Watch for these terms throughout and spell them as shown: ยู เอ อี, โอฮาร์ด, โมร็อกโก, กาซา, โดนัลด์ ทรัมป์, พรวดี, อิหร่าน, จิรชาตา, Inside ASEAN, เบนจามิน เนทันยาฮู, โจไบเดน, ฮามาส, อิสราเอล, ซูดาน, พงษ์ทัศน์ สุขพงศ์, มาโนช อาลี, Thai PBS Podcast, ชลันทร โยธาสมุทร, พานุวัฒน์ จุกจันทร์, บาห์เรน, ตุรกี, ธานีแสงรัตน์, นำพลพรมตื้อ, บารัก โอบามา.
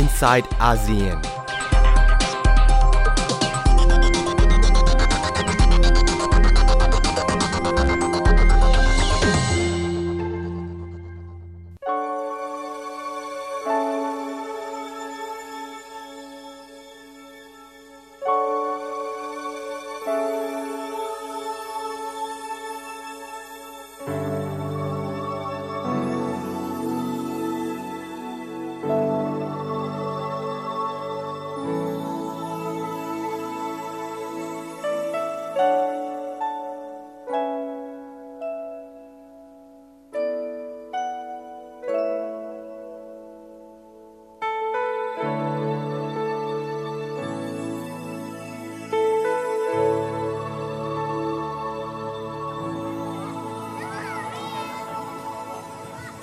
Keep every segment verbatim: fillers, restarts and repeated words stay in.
Inside อาเซียน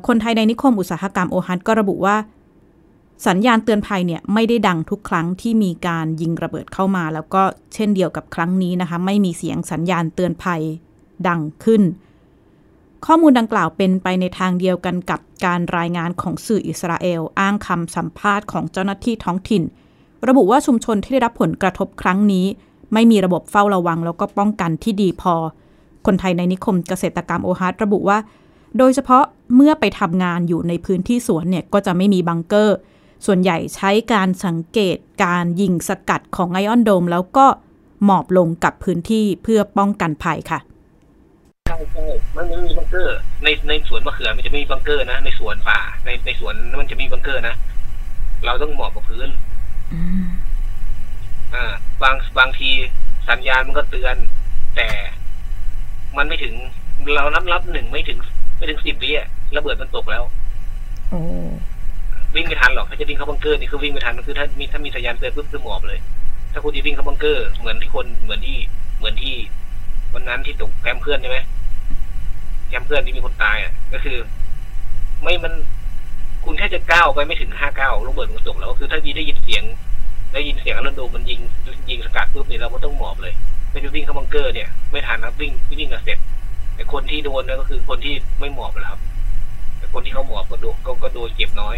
คนไทยในนิคมอุตสาหกรรมโอฮัตก็ระบุว่าสัญญาณเตือนภัยเนี่ยไม่ได้ดังทุกครั้งที่มีการยิงระเบิดเข้ามาแล้วก็เช่นเดียวกับครั้งนี้นะคะไม่มีเสียงสัญญาณเตือนภัยดังขึ้นข้อมูลดังกล่าวเป็นไปในทางเดียวกันกับการรายงานของสื่ออิสราเอลอ้างคำสัมภาษณ์ของเจ้าหน้าที่ท้องถิ่นระบุว่าชุมชนที่ได้รับผลกระทบครั้งนี้ไม่มีระบบเฝ้าระวังแล้วก็ป้องกันที่ดีพอคนไทยในนิคมเกษตรกรรมโอฮัตระบุว่าโดยเฉพาะเมื่อไปทำงานอยู่ในพื้นที่สวนเนี่ยก็จะไม่มีบังเกอร์ส่วนใหญ่ใช้การสังเกตการยิงสกัดของไอออนโดมแล้วก็หมอบลงกับพื้นที่เพื่อป้องกันภัยค่ะใช่ใช่มันไม่มีบังเกอร์ในในสวนมะเขือมันจะไม่มีบังเกอร์นะในสวนป่าในในสวนมันจะมีบังเกอร์นะเราต้องหมอบกับพื้น อ่าบางบางทีสัญญาณมันก็เตือนแต่มันไม่ถึงเรานับรับหนึ่งไม่ถึงไม่ถึงสิบวิอ่ะระเบิดมันตกแล้วโอ้วิ่งไม่ทันหรอกถ้าจะวิ่งเข้าบังเกอร์นี่คือวิ่งไม่ทันคือถ้ามีถ้ามีสัญญาณเตือนปุ๊บคือหมอบเลยถ้าคุณจะวิ่งเข้าบังเกอร์เหมือนที่คนเหมือนที่เหมือนที่วันนั้นที่ตกแคมป์เพื่อนใช่ไหมแคมป์เพื่อนที่มีคนตายอ่ะก็คือไม่มันคุณแค่จะก้าวไปไม่ถึงห้าเก้าระเบิดมันตกแล้วก็คือถ้าได้ยินเสียงได้ยินเสียงระเบิดมันยิงยิงสกัดปุ๊บนี่เราก็ต้องหมอบเลยไม่ไปวิ่งเข้าบังเกอร์เนี่ยไม่ทันนะวิ่งวิ่งกันเสร็จแต่คนที่โดนนั่นก็คือคนที่ไม่หมอบนะครับแต่คนที่เขาหมอบก็โดนก็โดนเจ็บน้อย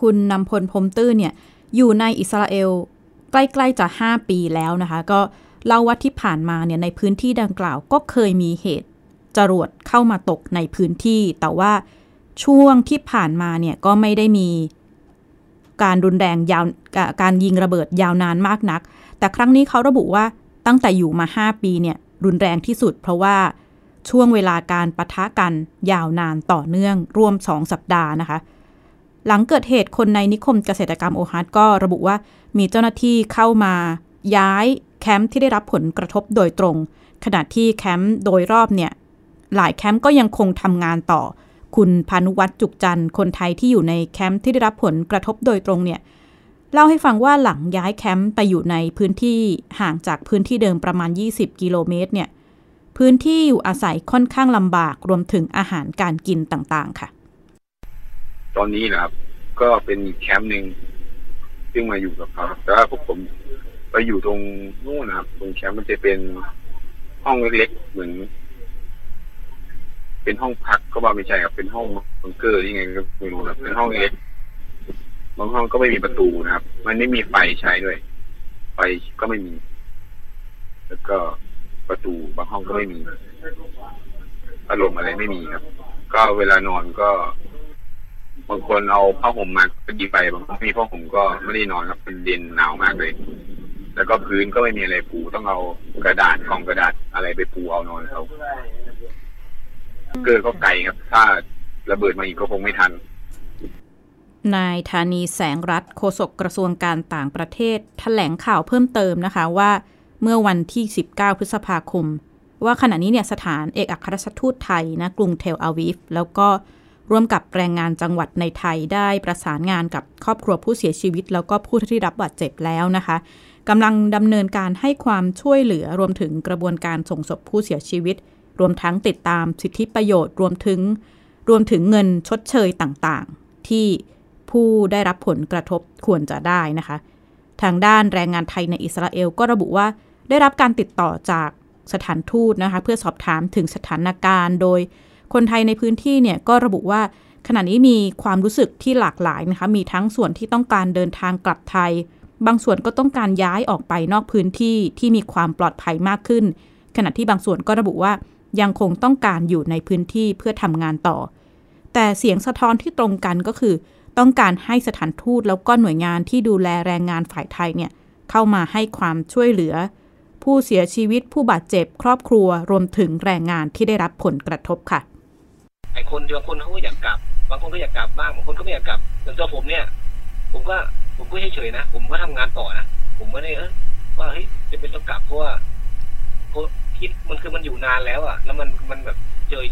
คุณนำพลพรหมตื้อเนี่ยอยู่ในอิสราเอลใกล้ๆจะห้าปีแล้วนะคะก็เล่าว่าที่ผ่านมาเนี่ยในพื้นที่ดังกล่าวก็เคยมีเหตุจรวดเข้ามาตกในพื้นที่แต่ว่าช่วงที่ผ่านมาเนี่ยก็ไม่ได้มีการรุนแรงยาวการยิงระเบิดยาวนานมากนักแต่ครั้งนี้เขาระบุว่าตั้งแต่อยู่มาห้าปีเนี่ยรุนแรงที่สุดเพราะว่าช่วงเวลาการปะทะกันยาวนานต่อเนื่องรวมสองสัปดาห์นะคะหลังเกิดเหตุคนในนิคมเกษตรกรรมโอฮาร์ดก็ระบุว่ามีเจ้าหน้าที่เข้ามาย้ายแคมป์ที่ได้รับผลกระทบโดยตรงขณะที่แคมป์โดยรอบเนี่ยหลายแคมป์ก็ยังคงทำงานต่อคุณพานุวัฒน์จุกจันทร์คนไทยที่อยู่ในแคมป์ที่ได้รับผลกระทบโดยตรงเนี่ยเล่าให้ฟังว่าหลังย้ายแคมป์ไปอยู่ในพื้นที่ห่างจากพื้นที่เดิมประมาณยี่สิบกิโลเมตรเนี่ยพื้นที่อยู่อาศัยค่อนข้างลำบากรวมถึงอาหารการกินต่างๆค่ะตอนนี้นะครับก็เป็นแคมป์หนึ่งซึ่งมาอยู่กับเขาแต่ว่าพวกผมไปอยู่ตรงนู่นนะครับตรงแคมป์มันจะเป็นห้องเล็กๆเหมือนเป็นห้องพักก็ว่าไม่ใช่ครับเป็นห้องบังเกอร์ยังไงก็ไม่รู้นะเป็นห้องเล็กบางห้องก็ไม่มีประตูนะครับมันไม่มีไฟใช้ด้วยไฟก็ไม่มีแล้วก็ประตูบางห้องก็ไม่มีอารมณ์อะไรไม่มีครับก็เวลานอนก็บางคนเอาผ้าห่มมาก็ดีไปบางคนมีผ้าห่มก็ไม่ได้นอนครับเป็นเย็นหนาวมากเลยแล้วก็พื้นก็ไม่มีอะไรปูต้องเอากระดาษกองกระดาษอะไรไปปูเอานอนเขาเกอร์ก็ไกลครับถ้าระเบิดมาอีกก็คงไม่ทันนายธานีแสงรัตน์โฆษกกระทรวงการต่างประเทศแถลงข่าวเพิ่มเติมนะคะว่าเมื่อวันที่สิบเก้าพฤษภาคมว่าขณะนี้เนี่ยสถานเอกอัครราชทูตไทยณกรุงเทลอาวีฟแล้วก็ร่วมกับแรงงานจังหวัดในไทยได้ประสานงานกับครอบครัวผู้เสียชีวิตแล้วก็ผู้ที่รับบาดเจ็บแล้วนะคะกำลังดำเนินการให้ความช่วยเหลือรวมถึงกระบวนการส่งศพผู้เสียชีวิตรวมทั้งติดตามสิทธิประโยชน์รวมถึงรวมถึงเงินชดเชยต่างๆที่ผู้ได้รับผลกระทบควรจะได้นะคะทางด้านแรงงานไทยในอิสราเอลก็ระบุว่าได้รับการติดต่อจากสถานทูตนะคะเพื่อสอบถามถึงสถานการณ์โดยคนไทยในพื้นที่เนี่ยก็ระบุว่าขณะนี้มีความรู้สึกที่หลากหลายนะคะมีทั้งส่วนที่ต้องการเดินทางกลับไทยบางส่วนก็ต้องการย้ายออกไปนอกพื้นที่ที่มีความปลอดภัยมากขึ้นขณะที่บางส่วนก็ระบุว่ายังคงต้องการอยู่ในพื้นที่เพื่อทำงานต่อแต่เสียงสะท้อนที่ตรงกันก็คือต้องการให้สถานทูตแล้วก็หน่วยงานที่ดูแลแรงงานฝ่ายไทยเนี่ยเข้ามาให้ความช่วยเหลือผู้เสียชีวิตผู้บาดเจ็บครอบครัวรวมถึงแรงงานที่ได้รับผลกระทบค่ะไอ้คนบางคนเขาก็อยากกลับบางคนก็อยากกลับบ้างบางคนก็ไม่อยากกลับอย่างตัวผมเนี่ยผมก็ผมก็เฉยๆนะผมก็ทำงานต่อนะผมไม่ได้เออว่าเฮ้ยจะเป็นต้องกลับเพราะว่าคิดมันคือมันอยู่นานแล้วอ่ะแล้วมันมันแบบเจอ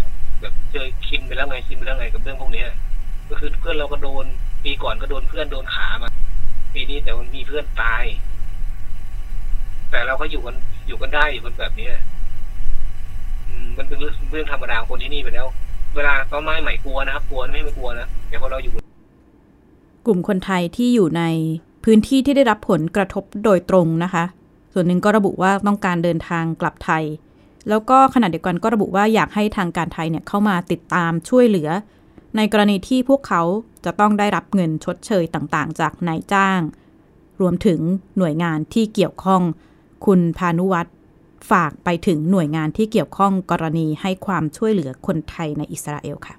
แบบเจอชินไปแล้วไงชินไปแล้วไงกับเรื่องพวกนี้ก็คือเพื่อนเราก็โดนปีก่อนก็โดนเพื่อนโดนขามาปีนี้แต่มันมีเพื่อนตายแต่เราก็อยู่กันอยู่กันได้อยู่กันแบบนี้มันเป็นเรื่องเรื่องธรรมดาคนที่นี่ไปแล้วเวลาต้นไม้ใหม่กลัวนะครับกลัวไม่ไม่กลัวนะแต่พอเราอยู่กลุ่มคนไทยที่อยู่ในพื้นที่ที่ได้รับผลกระทบโดยตรงนะคะส่วนหนึ่งก็ระบุว่าต้องการเดินทางกลับไทยแล้วก็ขณะเดียวกันก็ระบุว่าอยากให้ทางการไทยเนี่ยเข้ามาติดตามช่วยเหลือในกรณีที่พวกเขาจะต้องได้รับเงินชดเชยต่างๆจากนายจ้างรวมถึงหน่วยงานที่เกี่ยวข้องคุณพานุวัฒน์ฝากไปถึงหน่วยงานที่เกี่ยวข้องกรณีให้ความช่วยเหลือคนไทยในอิสราเอลค่ะ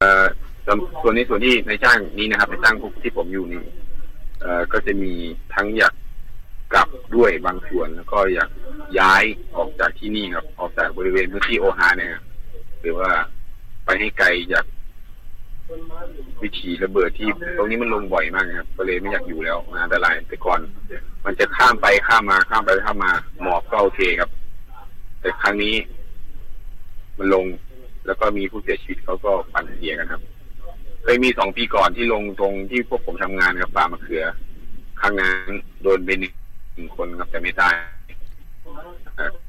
เอ่อส่วนนี้ส่วนที่นายจ้างนี้นะครับนายจ้างที่ผมอยู่นี่เอ่อก็จะมีทั้งอยากกลับด้วยบางส่วนแล้วก็อยากย้ายออกจากที่นี่ครับออกจากบริเวณพื้นที่โอฮาเนี่ยหรือว่าไปให้ไกลจาก วิธีระเบิดที่ตรงนี้มันลงบ่อยมากครับก็เลยไม่อยากอยู่แล้วอันตรายแต่ก่อนมันจะข้ามไปข้ามมาข้ามไปข้ามมาหมอบก็โอเคครับแต่ครั้งนี้มันลงแล้วก็มีผู้เสียชีวิตเขาก็ปั่นเสียกันครับเคยมีสองปีก่อนที่ลงตรงที่พวกผมทำงานครับป่ามะเขือครั้งนั้นโดนเป็นหนึ่งคนครับแต่ไม่ตาย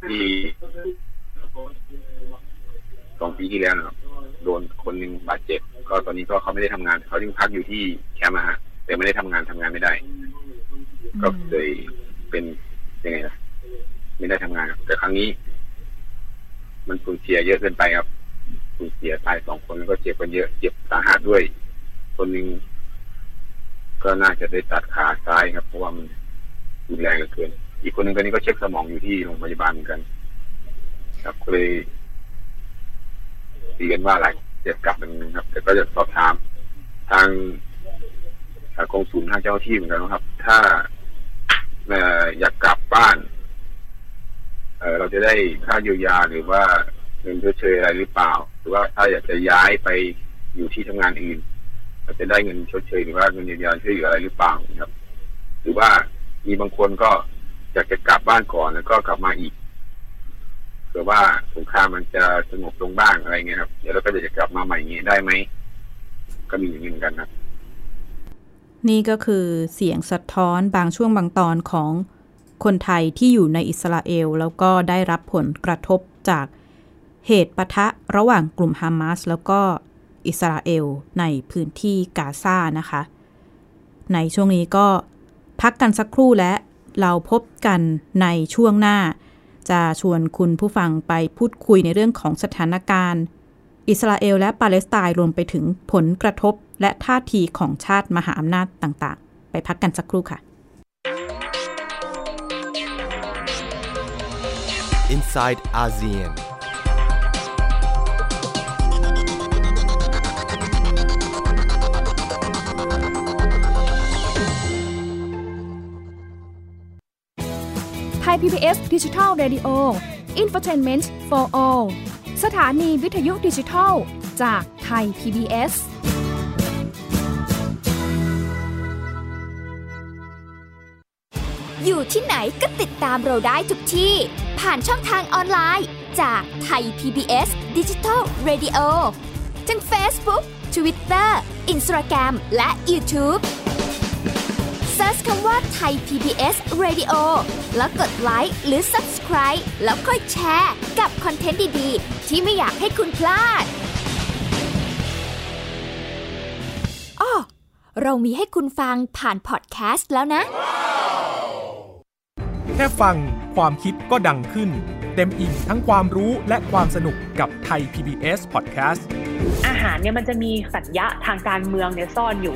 ที่สองปีที่แล้วนะครับโดนคนหนึ่งบาดเจ็บก็ตอนนี้ก็เขาไม่ได้ทำงานเขายังพักอยู่ที่แคมป์ฮะแต่ไม่ได้ทำงานทำงานไม่ได้ก็เลยเป็นยังไงนะไม่ได้ทำงานครับแต่ครั้งนี้มันสูญเสียเยอะเกินไปครับสูญเสียตายสองคนแล้วก็เจ็บกันเยอะเจ็บสาหัสด้วยคนหนึ่งก็น่าจะได้ตัดขาซ้ายครับเพราะว่ามันรุนแรงเหลือเกินอีกคนหนึ่งตอนนี้ก็เช็คสมองอยู่ที่โรงพยาบาลเหมือนกันครับก็เลยตีกันว่าอะไรเจ็บกลับหนึ่งครับแต่ก็จะสอบถามทางกองศูนย์ทางเจ้าที่เหมือนกันนะครับถ้าอยากกลับบ้านเราจะได้ค่าเยียวยาหรือว่าเงินชดเชยอะไรหรือเปล่าหรือว่าถ้าอยากจะย้ายไปอยู่ที่ทำงานอื่นเราจะได้เงินชดเชยหรือว่าเงินเยียวยาช่วยเหลืออะไรหรือเปล่าครับหรือว่ามีบางคนก็อยากจะกลับบ้านก่อนแล้วก็กลับมาอีกเผื่อว่าสงครามมันจะสงบลงบ้างอะไรเงี้ยครับเดี๋ยวเราก็จะกลับมาใหม่เงี้ยได้ไหมก็มีอย่างนี้เหมือนกันครับนี่ก็คือเสียงสะท้อนบางช่วงบางตอนของคนไทยที่อยู่ในอิสราเอลแล้วก็ได้รับผลกระทบจากเหตุปะทะระหว่างกลุ่มฮามาสแล้วก็อิสราเอลในพื้นที่กาซานะคะในช่วงนี้ก็พักกันสักครู่และเราพบกันในช่วงหน้าจะชวนคุณผู้ฟังไปพูดคุยในเรื่องของสถานการณ์อิสราเอลและปาเลสไตน์รวมไปถึงผลกระทบและท่าทีของชาติมหาอำนาจต่างๆไปพักกันสักครู่ค่ะInside อาเซียน Thai พี บี เอส Digital Radio Infotainment for All สถานีวิทยุดิจิทัลจาก Thai พี บี เอสอยู่ที่ไหนก็ติดตามเราได้ทุกที่ผ่านช่องทางออนไลน์จากไทย พี บี เอส Digital Radio ทั้ง Facebook, Twitter, Instagram และ YouTube Search คำว่าไทย พี บี เอส Radio แล้วกดไลค์หรือ Subscribe แล้วค่อยแชร์กับคอนเทนต์ดีๆที่ไม่อยากให้คุณพลาดอ้อเรามีให้คุณฟังผ่านพอดแคสต์แล้วนะแค่ฟังความคิดก็ดังขึ้นเต็มอิ่มทั้งความรู้และความสนุกกับไทย พี บี เอส Podcast อาหารเนี่ยมันจะมีสัญญะทางการเมืองเนี่ยซ่อนอยู่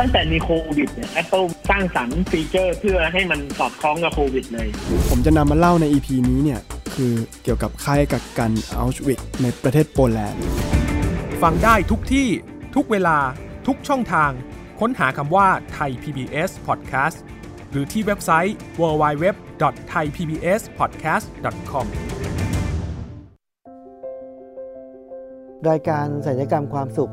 ตั้งแต่มีโควิดเนี่ย Apple สร้างสรรค์ฟีเจอร์เพื่อให้มันสอดคล้องกับโควิดเลยผมจะนำมาเล่าใน อี พี นี้เนี่ยคือเกี่ยวกับค่ายกักกันอัลชวิกในประเทศโปแลนด์ฟังได้ทุกที่ทุกเวลาทุกช่องทางค้นหาคำว่าไทย พี บี เอส Podcast หรือที่เว็บไซต์ ดับเบิลยู ดับเบิลยู ดับเบิลยู ดอท ไทย พี บี เอส พอดแคสต์ ดอท คอม รายการศัลยกรรมความสุข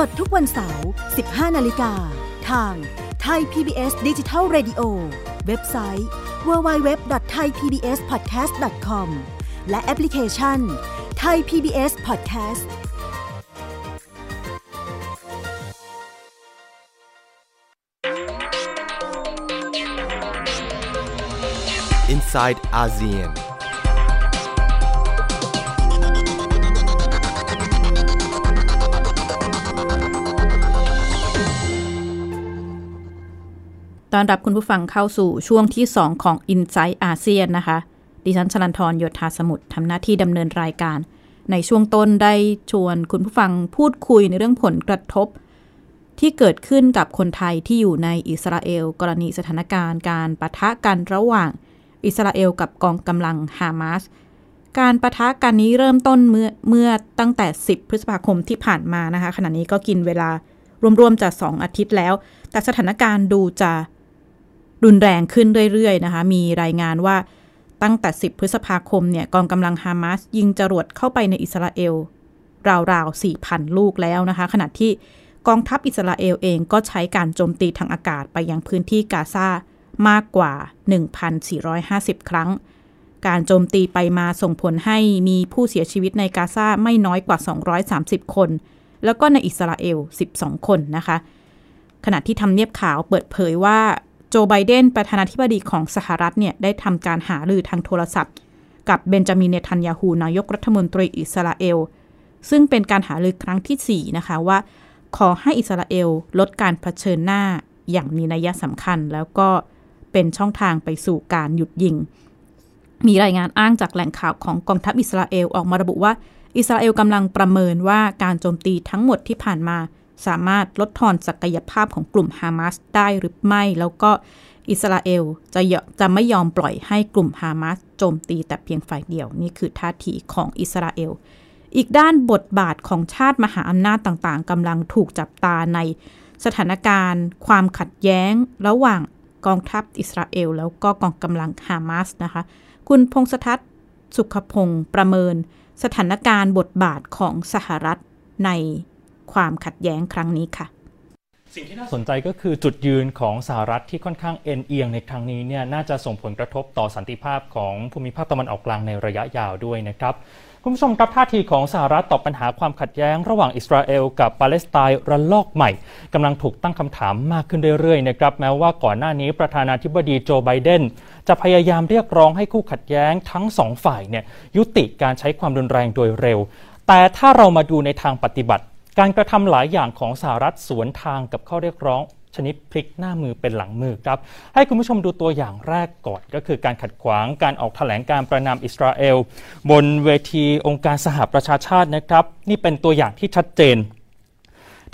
สดทุกวันเสาร์ สิบห้านาฬิกา นทาง Thai พี บี เอส Digital Radio เว็บไซต์ ดับเบิลยู ดับเบิลยู ดับเบิลยู ดอท ไทย พี บี เอส พอดแคสต์ ดอท คอม และแอปพลิเคชัน Thai พี บี เอส Podcast Inside อาเซียน ตอนรับคุณผู้ฟังเข้าสู่ช่วงที่สองของ Inside อาเซียน นะคะดิฉันชลันทร โยธาสมุทรทำหน้าที่ดำเนินรายการในช่วงต้นได้ชวนคุณผู้ฟังพูดคุยในเรื่องผลกระทบที่เกิดขึ้นกับคนไทยที่อยู่ในอิสราเอลกรณีสถานการณ์การปะทะกันระหว่างอิสราเอลกับกองกำลังฮามาสการปะทะกันนี้เริ่มต้นเมื่อเมื่อตั้งแต่สิบพฤษภาคมที่ผ่านมานะคะขณะนี้ก็กินเวลารวมๆจะสองอาทิตย์แล้วแต่สถานการณ์ดูจะรุนแรงขึ้นเรื่อยๆนะคะมีรายงานว่าตั้งแต่สิบพฤษภาคมเนี่ยกองกำลังฮามาสยิงจรวดเข้าไปในอิสราเอลราวๆ สี่พัน ลูกแล้วนะคะขณะที่กองทัพอิสราเอลเองก็ใช้การโจมตีทางอากาศไปยังพื้นที่กาซามากกว่า หนึ่งพันสี่ร้อยห้าสิบ ครั้งการโจมตีไปมาส่งผลให้มีผู้เสียชีวิตในกาซาไม่น้อยกว่าสองร้อยสามสิบคนแล้วก็ในอิสราเอลสิบสองคนนะคะขณะที่ทำเนียบขาวเปิดเผยว่าโจไบเดนประธานาธิบดีของสหรัฐเนี่ยได้ทำการหารือทางโทรศัพท์กับเบนจามิน เนทันยาฮูนายกรัฐมนตรีอิสราเอลซึ่งเป็นการหารือครั้งที่สี่นะคะว่าขอให้อิสราเอลลดการเผชิญหน้าอย่างมีนัยสำคัญแล้วก็เป็นช่องทางไปสู่การหยุดยิงมีรายงานอ้างจากแหล่งข่าวของกองทัพอิสราเอลออกมาระบุว่าอิสราเอลกำลังประเมินว่าการโจมตีทั้งหมดที่ผ่านมาสามารถลดทอนศักยภาพของกลุ่มฮามาสได้หรือไม่แล้วก็อิสราเอลจะจะไม่ยอมปล่อยให้กลุ่มฮามาสโจมตีแต่เพียงฝ่ายเดียวนี่คือท่าทีของอิสราเอลอีกด้านบทบาทของชาติมหาอำนาจต่างๆกำลังถูกจับตาในสถานการณ์ความขัดแย้งระหว่างกองทัพอิสราเอลแล้วก็กองกำลังฮามาสนะคะคุณพงษ์ทัศน์สุขพงศ์ประเมินสถานการณ์บทบาทของสหรัฐในความขัดแย้งครั้งนี้ค่ะสิ่งที่น่าสนใจก็คือจุดยืนของสหรัฐที่ค่อนข้างเอ็นเอียงในครั้งนี้เนี่ยน่าจะส่งผลกระทบต่อสันติภาพของภูมิภาคตะวันออกกลางในระยะยาวด้วยนะครับคุณผู้ชมครับท่าทีของสหรัฐต่อปัญหาความขัดแย้งระหว่างอิสราเอลกับปาเลสไตน์ระลอกใหม่กำลังถูกตั้งคำถามมากขึ้นเรื่อยๆนะครับแม้ว่าก่อนหน้านี้ประธานาธิบดีโจไบเดนจะพยายามเรียกร้องให้คู่ขัดแย้งทั้งสองฝ่ายเนี่ยยุติการใช้ความรุนแรงโดยเร็วแต่ถ้าเรามาดูในทางปฏิบัติการกระทำหลายอย่างของสหรัฐสวนทางกับข้อเรียกร้องชนิดพลิกหน้ามือเป็นหลังมือครับให้คุณผู้ชมดูตัวอย่างแรกก่อนก็คือการขัดขวางการออกแถลงการประนามอิสราเอลบนเวทีองค์การสหประชาชาตินะครับนี่เป็นตัวอย่างที่ชัดเจน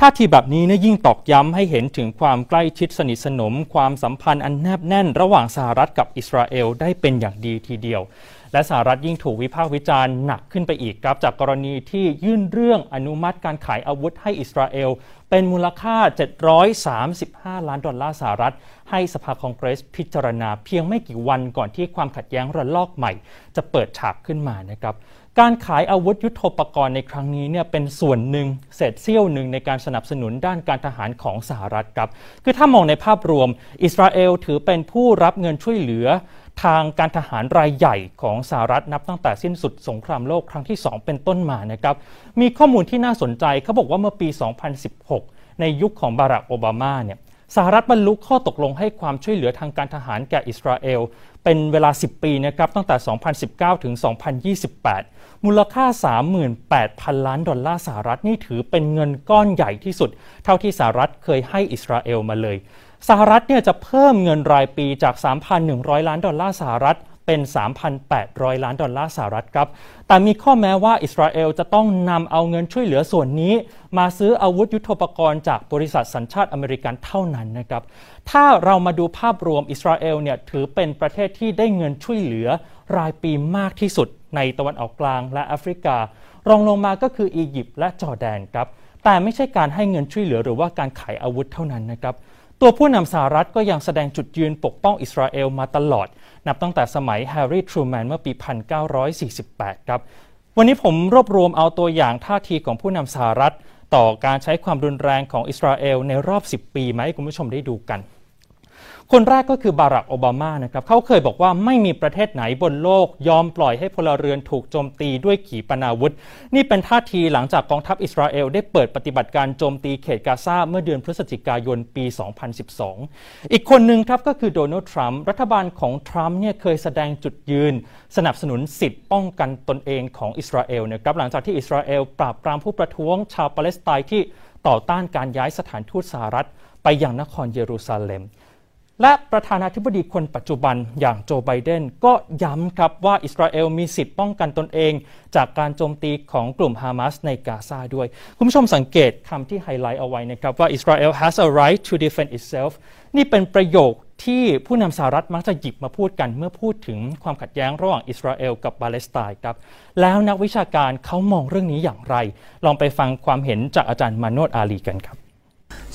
ท่าทีแบบนี้เนี่ยยิ่งตอกย้ำให้เห็นถึงความใกล้ชิดสนิทสนมความสัมพันธ์อันแนบแน่นระหว่างสหรัฐกับอิสราเอลได้เป็นอย่างดีทีเดียวและสหรัฐยิ่งถูกวิพากษ์วิจารณ์หนักขึ้นไปอีกครับจากกรณีที่ยื่นเรื่องอนุมัติการขายอาวุธให้อิสราเอลเป็นมูลค่าเจ็ดร้อยสามสิบห้าล้านดอลลาร์สหรัฐให้สภาคองเกรสพิจารณาเพียงไม่กี่วันก่อนที่ความขัดแย้งระลอกใหม่จะเปิดฉากขึ้นมานะครับการขายอาวุธยุทโธปกรณ์ในครั้งนี้เนี่ยเป็นส่วนหนึ่งเศษเสี้ยวหนึ่งในการสนับสนุนด้านการทหารของสหรัฐครับคือถ้ามองในภาพรวมอิสราเอลถือเป็นผู้รับเงินช่วยเหลือทางการทหารรายใหญ่ของสหรัฐนับตั้งแต่สิ้นสุดสงครามโลกครั้งที่สองเป็นต้นมานะครับมีข้อมูลที่น่าสนใจเขาบอกว่าเมื่อปีสองพันสิบหกในยุคของบารักโอบามาเนี่ยสหรัฐบรรลุข้อตกลงให้ความช่วยเหลือทางการทหารแก่อิสราเอลเป็นเวลาสิบปีนะครับตั้งแต่สองพันสิบเก้าถึงสองพันยี่สิบแปดมูลค่า สามหมื่นแปดพัน ล้านดอลลาร์สหรัฐนี่ถือเป็นเงินก้อนใหญ่ที่สุดเท่าที่สหรัฐเคยให้อิสราเอลมาเลยสหรัฐเนี่ยจะเพิ่มเงินรายปีจาก สามพันหนึ่งร้อย ล้านดอลลาร์สหรัฐเป็น สามพันแปดร้อย ล้านดอลลาร์สหรัฐครับแต่มีข้อแม้ว่าอิสราเอลจะต้องนำเอาเงินช่วยเหลือส่วนนี้มาซื้ออาวุธยุทโธปกรณ์จากบริษัทสัญชาติอเมริกันเท่านั้นนะครับถ้าเรามาดูภาพรวมอิสราเอลเนี่ยถือเป็นประเทศที่ได้เงินช่วยเหลือรายปีมากที่สุดในตะวันออกกลางและแอฟริการองลงมาก็คืออียิปต์และจอร์แดนครับแต่ไม่ใช่การให้เงินช่วยเหลือหรือว่าการขายอาวุธเท่านั้นนะครับตัวผู้นำสหรัฐก็ยังแสดงจุดยืนปกป้องอิสราเอลมาตลอดนับตั้งแต่สมัยแฮร์รี่ทรูแมนเมื่อปีหนึ่งเก้าสี่แปดครับวันนี้ผมรวบรวมเอาตัวอย่างท่าทีของผู้นำสหรัฐต่อการใช้ความรุนแรงของอิสราเอลในรอบสิบปีมาให้คุณผู้ชมได้ดูกัน คนแรกก็คือบารัก โอบามานะครับเขาเคยบอกว่าไม่มีประเทศไหนบนโลกยอมปล่อยให้พลเรือนถูกโจมตีด้วยขีปนาวุธนี่เป็นท่าทีหลังจากกองทัพอิสราเอลได้เปิดปฏิบัติการโจมตีเขตกาซาเมื่อเดือนพฤศจิกายนปี สองพันสิบสองอีกคนหนึ่งครับก็คือโดนัลด์ทรัมป์รัฐบาลของทรัมป์เนี่ยเคยแสดงจุดยืนสนับสนุนสิทธิป้องกันตนเองของอิสราเอลนะครับหลังจากที่อิสราเอลปราบปรามผู้ประท้วงชาวปาเลสไตน์ที่ต่อต้านการย้ายสถานทูตสหรัฐไปยังนครเยรูซาเล็มและประธานาธิบดีคนปัจจุบันอย่างโจไบเดนก็ย้ำครับว่าอิสราเอลมีสิทธิ์ป้องกันตนเองจากการโจมตีของกลุ่มฮามาสในกาซาด้วยคุณผู้ชมสังเกตคำที่ไฮไลท์เอาไว้นะครับว่า Israel has a right to defend itself นี่เป็นประโยคที่ผู้นำสหรัฐมักจะหยิบมาพูดกันเมื่อพูดถึงความขัดแย้งระหว่างอิสราเอลกับปาเลสไตน์ครับแล้วนักวิชาการเขามองเรื่องนี้อย่างไรลองไปฟังความเห็นจากอาจารย์มาโนชอาลีกันครับ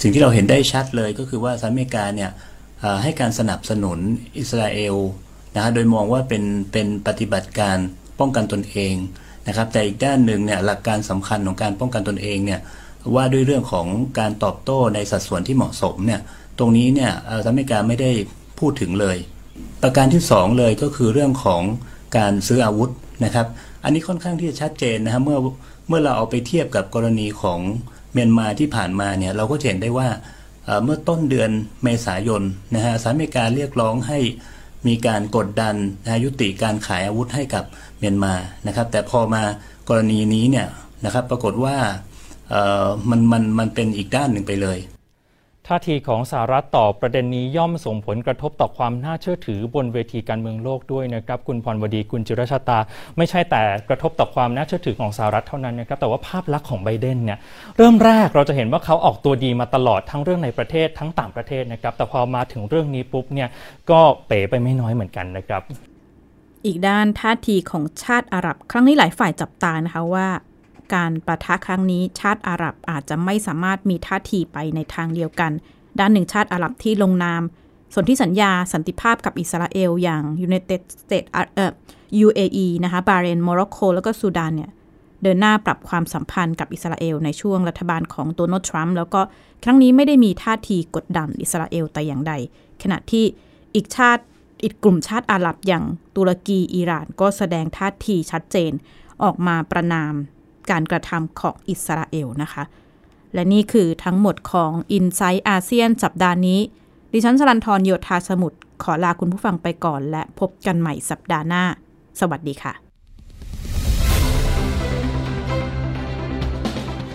สิ่งที่เราเห็นได้ชัดเลยก็คือว่าสหรัฐอเมริกาเนี่ยให้การสนับสนุนอิสราเอลนะฮะโดยมองว่าเป็นเป็นปฏิบัติการป้องกันตนเองนะครับแต่อีกด้านหนึ่งเนี่ยหลักการสำคัญของการป้องกันตนเองเนี่ยว่าด้วยเรื่องของการตอบโต้ในสัดส่วนที่เหมาะสมเนี่ยตรงนี้เนี่ยสหรัฐอเมริกาไม่ได้พูดถึงเลยประการที่สองเลยก็คือเรื่องของการซื้ออาวุธนะครับอันนี้ค่อนข้างที่จะชัดเจนนะฮะเมื่อเมื่อเราเอาไปเทียบกับกรณีของเมียนมาที่ผ่านมาเนี่ยเราก็เห็นได้ว่าเมื่อต้นเดือนเมษายนนะฮะสหรัฐอเมริกาเรียกร้องให้มีการกดดันนะยุติการขายอาวุธให้กับเมียนมานะครับแต่พอมากรณีนี้เนี่ยนะครับปรากฏว่ามันมันมันเป็นอีกด้านหนึ่งไปเลยท่าทีของสหรัฐต่อประเด็นนี้ย่อมส่งผลกระทบต่อความน่าเชื่อถือบนเวทีการเมืองโลกด้วยนะครับคุณพรวดีคุณจิรชาตาไม่ใช่แต่กระทบต่อความน่าเชื่อถือของสหรัฐเท่านั้นนะครับแต่ว่าภาพลักษณ์ของไบเดนเนี่ยเริ่มแรกเราจะเห็นว่าเขาออกตัวดีมาตลอดทั้งเรื่องในประเทศทั้งต่างประเทศนะครับแต่พอมาถึงเรื่องนี้ปุ๊บเนี่ยก็เป๋ไปไม่น้อยเหมือนกันนะครับอีกด้านท่าทีของชาติอาหรับครั้งนี้หลายฝ่ายจับตานะคะว่าการปะทะครั้งนี้ชาติอาหรับอาจจะไม่สามารถมีท่าทีไปในทางเดียวกันด้านหนึ่งชาติอาหรับที่ลงนามสนธิสัญญาสันติภาพกับอิสราเอลอย่าง United States เอ่อ ยู เอ อี นะคะบาห์เรนโมร็อกโกแล้วก็ซูดานเนี่ยเดินหน้าปรับความสัมพันธ์กับอิสราเอลในช่วงรัฐบาลของโดนัลด์ทรัมป์แล้วก็ครั้งนี้ไม่ได้มีท่าทีกดดันอิสราเอลแต่อย่างใดขณะที่อีกชาติอีกกลุ่มชาติอาหรับอย่างตุรกีอิหร่านก็แสดงท่าทีชัดเจนออกมาประณามการกระทำของอิสราเอลนะคะและนี่คือทั้งหมดของ Inside อาเซียน สัปดาห์นี้ดิฉันชลันทรโยธาสมุทรขอลาคุณผู้ฟังไปก่อนและพบกันใหม่สัปดาห์หน้าสวัสดีค่ะ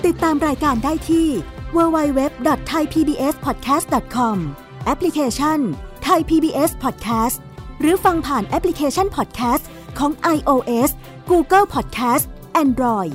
ติดตามรายการได้ที่ ดับเบิลยู ดับเบิลยู ดับเบิลยู ดอท ไทย พี บี เอส พอดแคสต์ ดอท คอม แอปพลิเคชัน Thai พี บี เอส Podcast หรือฟังผ่านแอปพลิเคชัน Podcast ของ iOS Google Podcast Android